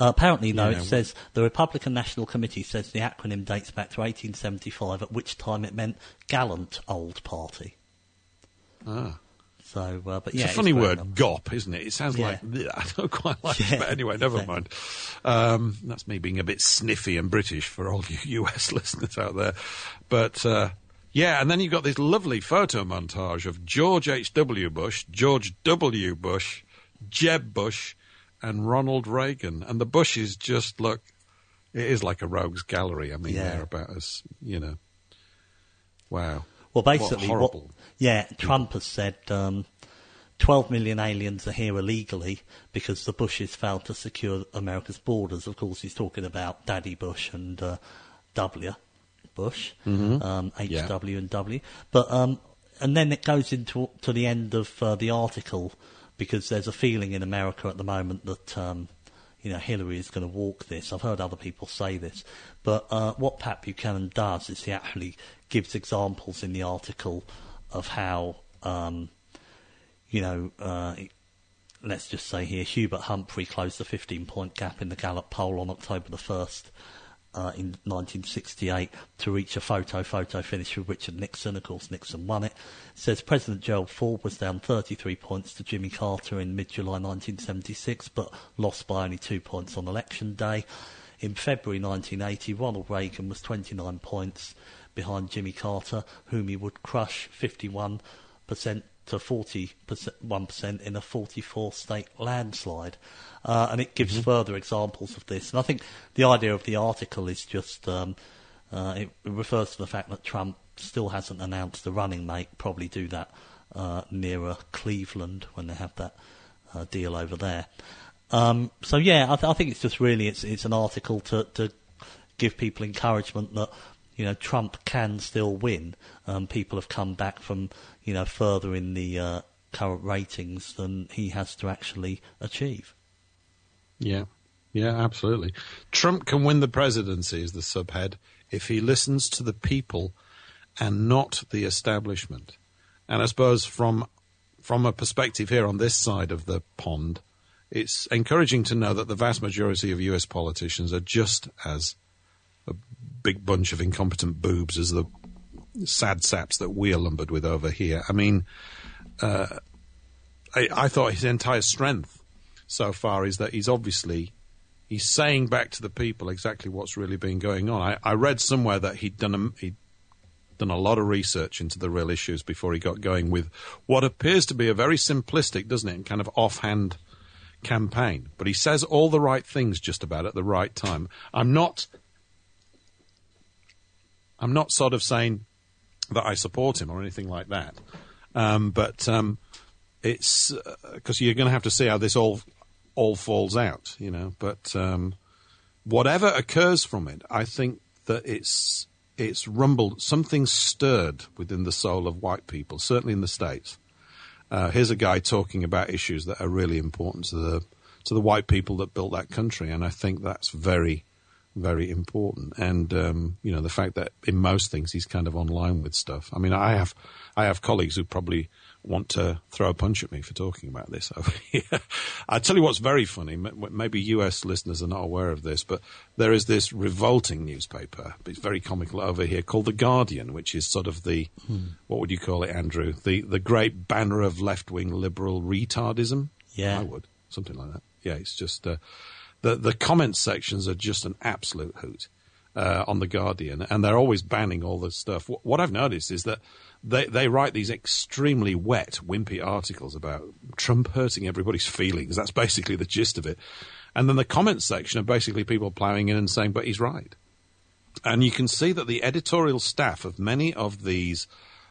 Uh, apparently, though, yeah, it says the Republican National Committee says the acronym dates back to eighteen seventy-five, at which time it meant Gallant Old Party. Ah. So, uh, but yeah, it's a funny it's word, up. G O P, isn't it? It sounds yeah. like, I don't quite like yeah, it, but anyway, never exactly. mind. Um, that's me being a bit sniffy and British for all you U S listeners out there. But... Uh, Yeah, and then you've got this lovely photo montage of George H W. Bush, George W. Bush, Jeb Bush, and Ronald Reagan. And the Bushes just look, it is like a rogues gallery. I mean, yeah. they're about as, you know, wow. Well, basically, what horrible what, yeah, Trump has said um, twelve million aliens are here illegally because the Bushes failed to secure America's borders. Of course, he's talking about Daddy Bush and uh, W. Bush, mm-hmm. um, H W yeah. and W. But um, and then it goes into to the end of uh, the article because there's a feeling in America at the moment that um, you know Hillary is going to walk this. I've heard other people say this, but uh, what Pat Buchanan does is he actually gives examples in the article of how um, you know. Uh, let's just say here, Hubert Humphrey closed the fifteen-point gap in the Gallup poll on October the first. Uh, in nineteen sixty-eight to reach a photo-photo finish with Richard Nixon. Of course, Nixon won it. It says President Gerald Ford was down thirty-three points to Jimmy Carter in mid-July nineteen seventy-six, but lost by only two points on Election Day. In February nineteen eighty, Ronald Reagan was twenty-nine points behind Jimmy Carter, whom he would crush fifty-one percent to forty-one percent in a forty-four state landslide. Uh, and it gives mm-hmm. further examples of this. And I think the idea of the article is just, um, uh, it refers to the fact that Trump still hasn't announced a running mate, probably do that uh, nearer Cleveland when they have that uh, deal over there. Um, so, yeah, I, th- I think it's just really, it's it's an article to, to give people encouragement that, you know, Trump can still win. Um, people have come back from, you know, further in the uh, current ratings than he has to actually achieve. Yeah, yeah, absolutely. Trump can win the presidency, is the subhead, if he listens to the people and not the establishment. And I suppose from from a perspective here on this side of the pond, it's encouraging to know that the vast majority of U S politicians are just as big bunch of incompetent boobs as the sad saps that we are lumbered with over here. I mean, uh, I, I thought his entire strength so far is that he's obviously... He's saying back to the people exactly what's really been going on. I, I read somewhere that he'd done a, he'd done a lot of research into the real issues before he got going with what appears to be a very simplistic, doesn't it, and kind of offhand campaign. But he says all the right things just about at the right time. I'm not, I'm not sort of saying that I support him or anything like that. Um, but um, it's because uh, you're going to have to see how this all... all falls out, you know, but um, whatever occurs from it, I think that it's it's rumbled, something stirred within the soul of white people, certainly in the States. Uh, here's a guy talking about issues that are really important to the to the white people that built that country, and I think that's very, very important. And um, you know, the fact that in most things he's kind of online with stuff. I mean, I have I have colleagues who probably want to throw a punch at me for talking about this over here. I tell you what's very funny, maybe U S listeners are not aware of this, but there is this revolting newspaper, it's very comical over here, called The Guardian, which is sort of the, hmm. what would you call it, Andrew? The the great banner of left-wing liberal retardism? Yeah. I would, something like that. Yeah, it's just, uh, the, the comment sections are just an absolute hoot uh, on The Guardian, and they're always banning all this stuff. What, what I've noticed is that They they write these extremely wet, wimpy articles about Trump hurting everybody's feelings. That's basically the gist of it. And then the comment section are basically people ploughing in and saying, but he's right. And you can see that the editorial staff of many of these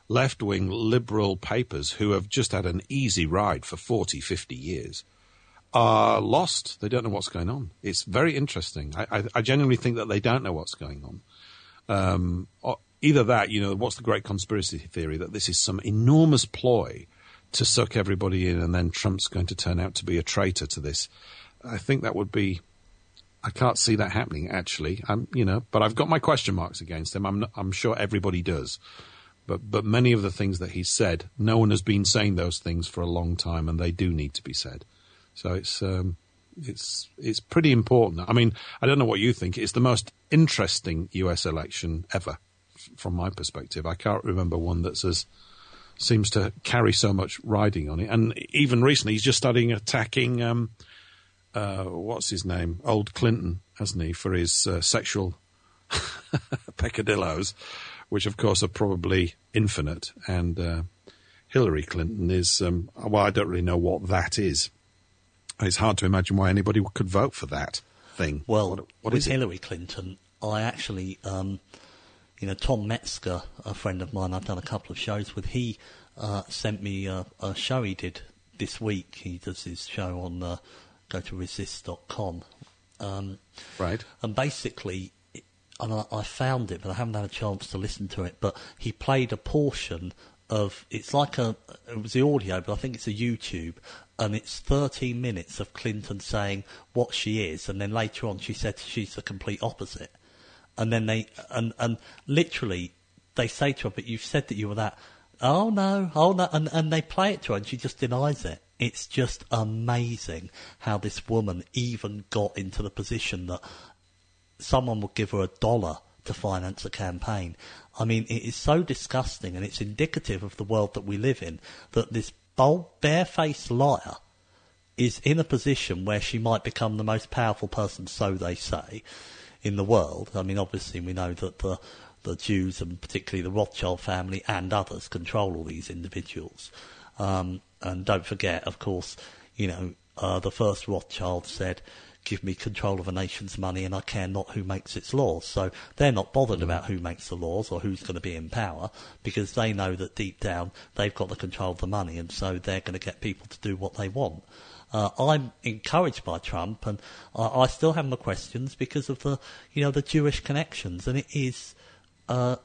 left-wing liberal papers who have just had an easy ride for forty, fifty years are lost. They don't know what's going on. It's very interesting. I, I, I genuinely think that they don't know what's going on. Um, or, Either that, you know, what's the great conspiracy theory, that this is some enormous ploy to suck everybody in and then Trump's going to turn out to be a traitor to this. I think that would be – I can't see that happening, actually. I'm, you know, but I've got my question marks against him. I'm not, I'm sure everybody does. But, but many of the things that he's said, no one has been saying those things for a long time and they do need to be said. So it's um, – It's it's pretty important. I mean, I don't know what you think. It's the most interesting U S election ever. From my perspective, I can't remember one that says, seems to carry so much riding on it. And even recently, he's just starting attacking, um, uh, what's his name, old Clinton, hasn't he, for his uh, sexual peccadillos, which, of course, are probably infinite. And uh, Hillary Clinton is, um, well, I don't really know what that is. It's hard to imagine why anybody could vote for that thing. Well, what, what with Hillary Clinton, I actually... Um You know, Tom Metzger, a friend of mine, I've done a couple of shows with, he uh, sent me a, a show he did this week. He does his show on uh, go to resist dot com. Um, right. And basically, and I, I found it, but I haven't had a chance to listen to it, but he played a portion of, it's like a, it was the audio, but I think it's a YouTube, and it's thirteen minutes of Clinton saying what she is, and then later on she said she's the complete opposite. And then they, and, and literally, they say to her, but you've said that you were that. Oh no, oh no. And, and they play it to her and she just denies it. It's just amazing how this woman even got into the position that someone would give her a dollar to finance a campaign. I mean, it is so disgusting and it's indicative of the world that we live in that this bold, barefaced liar is in a position where she might become the most powerful person, so they say, in the world. I mean, obviously we know that the the Jews and particularly the Rothschild family and others control all these individuals. Um, and don't forget, of course, you know, uh, the first Rothschild said, give me control of a nation's money and I care not who makes its laws. So they're not bothered about who makes the laws or who's going to be in power because they know that deep down they've got the control of the money and so they're going to get people to do what they want. Uh, I'm encouraged by Trump, and I, I still have my questions because of the, you know, the Jewish connections. And it is, uh,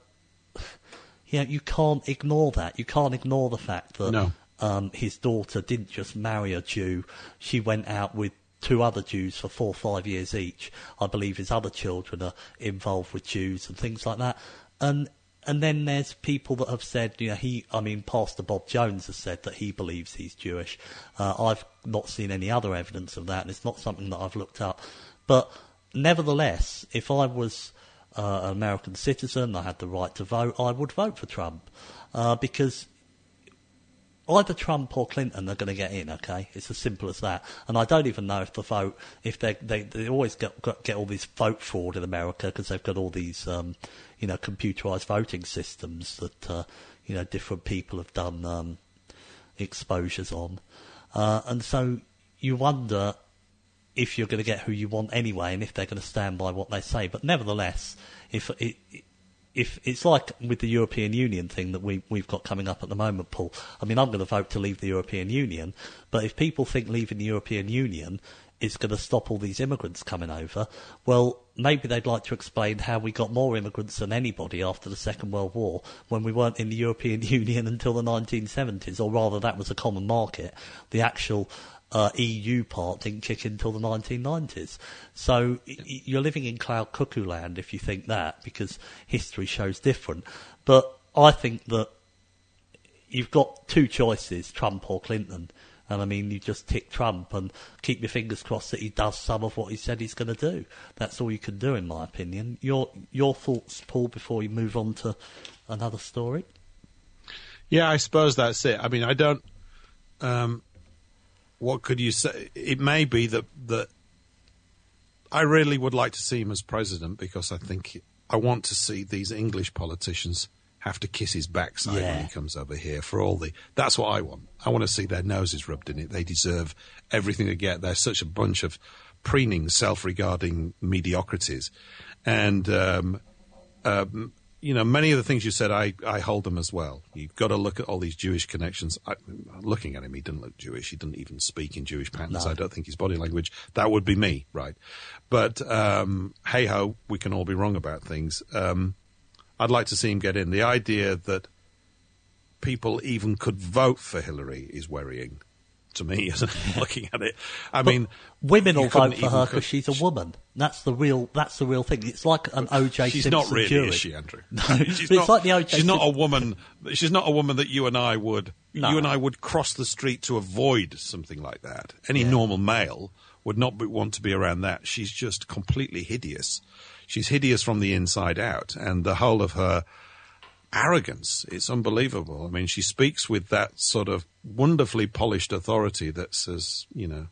you know, you can't ignore that. You can't ignore the fact that no. um, his daughter didn't just marry a Jew. She went out with two other Jews for four or five years each. I believe his other children are involved with Jews and things like that. And and then there's people that have said, you know, he, I mean, Pastor Bob Jones has said that he believes he's Jewish. Uh, I've not seen any other evidence of that, and it's not something that I've looked up. But nevertheless, if I was uh, an American citizen, I had the right to vote, I would vote for Trump. Uh, because either Trump or Clinton are going to get in, okay? It's as simple as that. And I don't even know if the vote, if they they, they always get, get get all this vote fraud in America because they've got all these, um, you know, computerized voting systems that, uh, you know, different people have done um, exposures on. Uh, and so you wonder if you're going to get who you want anyway and if they're going to stand by what they say. But nevertheless, if it... it If it's like with the European Union thing that we, we've got coming up at the moment, Paul. I mean, I'm going to vote to leave the European Union, but if people think leaving the European Union is going to stop all these immigrants coming over, well, maybe they'd like to explain how we got more immigrants than anybody after the Second World War when we weren't in the European Union until the nineteen seventies, or rather that was a common market. The actual uh, E U part didn't kick in until the nineteen nineties. So you're living in cloud cuckoo land if you think that, because history shows different. But I think that you've got two choices, Trump or Clinton. And I mean, you just tick Trump and keep your fingers crossed that he does some of what he said he's going to do. That's all you can do, in my opinion. Your your thoughts, Paul, before you move on to another story? Yeah, I suppose that's it. I mean, I don't... Um, what could you say? It may be that, that I really would like to see him as president because I think I want to see these English politicians have to kiss his backside yeah. when he comes over here for all the... That's what I want. I want to see their noses rubbed in it. They deserve everything they get. They're such a bunch of preening, self-regarding mediocrities. And, um, um, you know, many of the things you said, I, I hold them as well. You've got to look at all these Jewish connections. I, looking at him, he didn't look Jewish. He didn't even speak in Jewish patterns. No. I don't think his body language... That would be me, right? But, um, hey-ho, we can all be wrong about things. Um I'd like to see him get in. The idea that people even could vote for Hillary is worrying to me as I'm looking at it. I but mean, women will vote for her because she's a woman. That's the real. That's the real thing. It's like an O J. She's Simpson not really, jury. Is she, Andrew? No, she's not, it's like the O J. She's Simpson. Not a woman. She's not a woman that you and I would. No. You and I would cross the street to avoid something like that. Any yeah. normal male would not be, want to be around that. She's just completely hideous. She's hideous from the inside out, and the whole of her arrogance, it's unbelievable. I mean, she speaks with that sort of wonderfully polished authority that says, you know,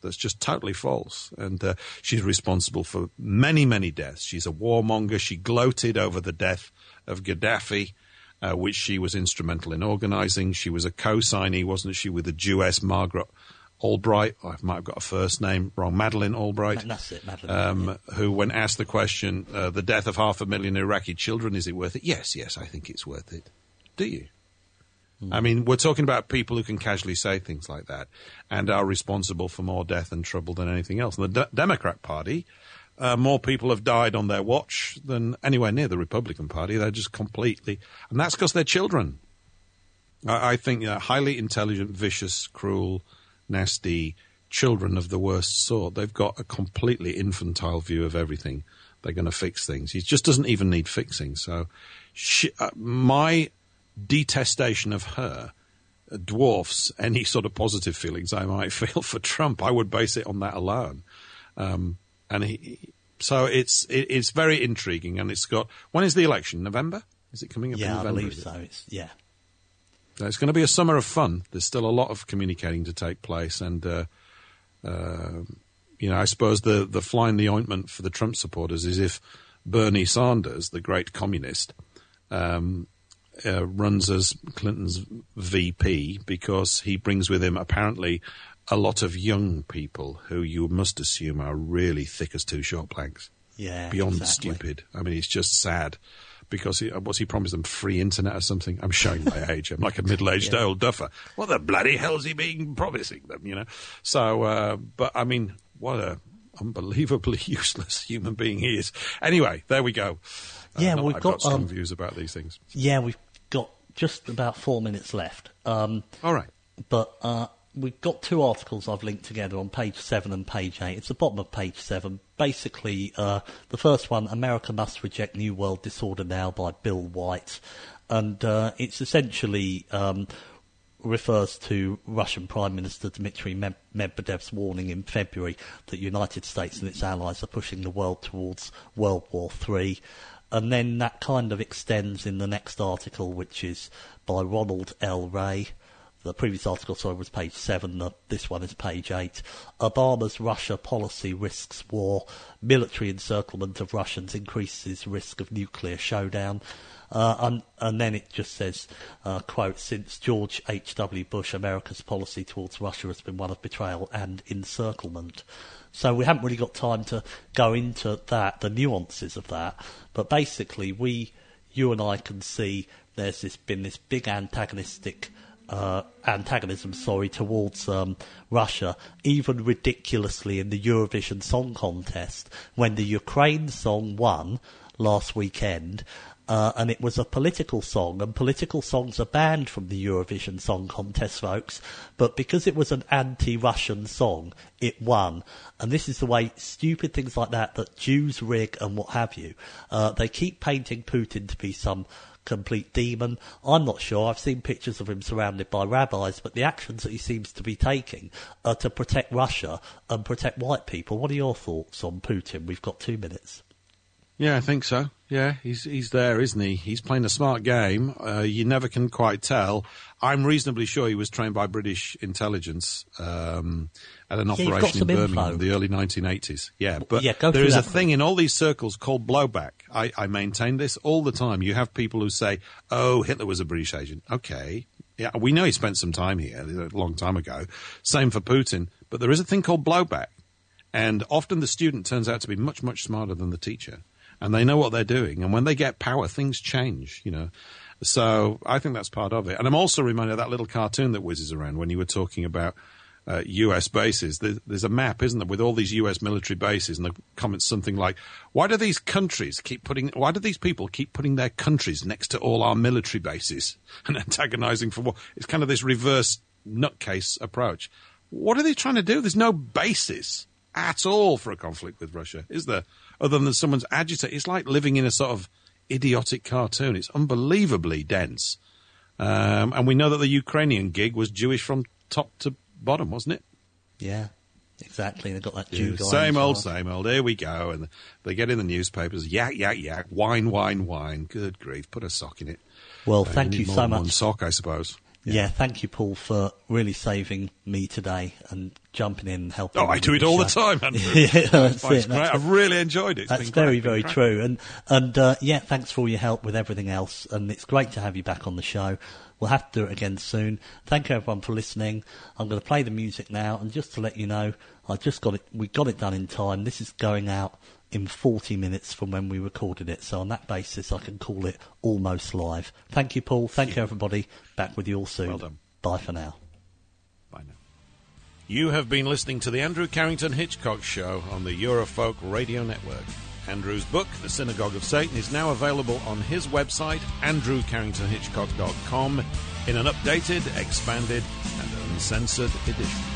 that's just totally false. And uh, she's responsible for many, many deaths. She's a warmonger. She gloated over the death of Gaddafi, uh, which she was instrumental in organizing. She was a co-signee, wasn't she, with the Jewess Margaret Albright, I might have got a first name wrong, Madeleine Albright, that's it, Madeleine, um, yeah. who, when asked the question, uh, the death of half a million Iraqi children, is it worth it? Yes, yes, I think it's worth it. Do you? Mm. I mean, we're talking about people who can casually say things like that and are responsible for more death and trouble than anything else. And the D- Democrat Party, uh, more people have died on their watch than anywhere near the Republican Party. They're just completely... And that's because they're children. I, I think uh, highly intelligent, vicious, cruel... nasty children of the worst sort. They've got a completely infantile view of everything. They're going to fix things. He just doesn't even need fixing. So she, uh, my detestation of her dwarfs any sort of positive feelings I might feel for Trump. I would base it on that alone. Um, and he, so it's it, it's very intriguing. And it's got... When is the election? November? Is it coming up yeah, in November? Yeah, I believe so. It's, yeah. It's going to be a summer of fun. There's still a lot of communicating to take place. And, uh, uh, you know, I suppose the, the fly in the ointment for the Trump supporters is if Bernie Sanders, the great communist, um, uh, runs as Clinton's V P because he brings with him apparently a lot of young people who you must assume are really thick as two short planks. Yeah, beyond exactly. Stupid. I mean, it's just sad. Because he, what's he promised them? Free internet or something? I'm showing my age. I'm like a middle-aged yeah. old duffer. What the bloody hell's he being promising them? You know. So, uh, but I mean, what a unbelievably useless human being he is. Anyway, there we go. Yeah, uh, we've got, got some um, views about these things. Yeah, we've got just about four minutes left. Um, All right, but. Uh, We've got two articles I've linked together on page seven and page eight. It's the bottom of page seven. Basically, uh, the first one, America Must Reject New World Disorder Now by Bill White. And uh, it's essentially um, refers to Russian Prime Minister Dmitry Medvedev's warning in February that the United States and its allies are pushing the world towards World War Three. And then that kind of extends in the next article, which is by Ronald L. Ray. The previous article, sorry, was page seven. The, this one is page eight. Obama's Russia policy risks war. Military encirclement of Russians increases risk of nuclear showdown. Uh, and, and then it just says, uh, quote, since George H W. Bush, America's policy towards Russia has been one of betrayal and encirclement. So we haven't really got time to go into that, the nuances of that. But basically, we, you and I can see there's this, been this big antagonistic Uh, antagonism, sorry, towards um, Russia, even ridiculously in the Eurovision Song Contest when the Ukraine song won last weekend, uh, and it was a political song, and political songs are banned from the Eurovision Song Contest, folks, but because it was an anti-Russian song, it won. And this is the way stupid things like that, that Jews rig and what have you, uh, they keep painting Putin to be some complete demon. I'm not sure. I've seen pictures of him surrounded by rabbis, but the actions that he seems to be taking are to protect Russia and protect white people. What are your thoughts on Putin? We've got two minutes. Yeah, I think so. Yeah, he's he's there, isn't he? He's playing a smart game. Uh, you never can quite tell. I'm reasonably sure he was trained by British intelligence um, at an yeah, operation in Birmingham info. in the early nineteen eighties. Yeah, but yeah, there is a point. thing in all these circles called blowback. I, I maintain this all the time. You have people who say, oh, Hitler was a British agent. Okay, yeah, we know he spent some time here a long time ago. Same for Putin. But there is a thing called blowback. And often the student turns out to be much, much smarter than the teacher. And they know what they're doing. And when they get power, things change, you know. So I think that's part of it. And I'm also reminded of that little cartoon that whizzes around when you were talking about uh, U S bases. There's, there's a map, isn't there, with all these U S military bases. And the comment's something like, why do these countries keep putting, why do these people keep putting their countries next to all our military bases and antagonizing for war? It's kind of this reverse nutcase approach. What are they trying to do? There's no basis at all for a conflict with Russia, is there? Other than someone's agitated. It's like living in a sort of idiotic cartoon. It's unbelievably dense. Um, and we know that the Ukrainian gig was Jewish from top to bottom, wasn't it? Yeah, exactly. They got that Jew yeah, guy. Same old, side. same old. Here we go. And they get in the newspapers. Yak, yak, yak. Wine, wine, wine. Good grief. Put a sock in it. Well, uh, thank you, you so than much. One sock, I suppose. Yeah. yeah, thank you, Paul, for really saving me today and jumping in and helping. Oh, I do it all the time, Andrew. yeah, that's oh, it. That's great. I've really enjoyed it. That's very, very true. And, and uh, yeah, thanks for all your help with everything else. And it's great to have you back on the show. We'll have to do it again soon. Thank you, everyone, for listening. I'm going to play the music now. And just to let you know, I just got it. We got it done in time. This is going out in forty minutes from when we recorded it. So on that basis, I can call it almost live. Thank you, Paul. Thank you, everybody. Back with you all soon. Well done. Bye for now. Bye now. You have been listening to the Andrew Carrington Hitchcock Show on the Eurofolk Radio Network. Andrew's book, The Synagogue of Satan, is now available on his website, andrew carrington hitchcock dot com, in an updated, expanded and uncensored edition.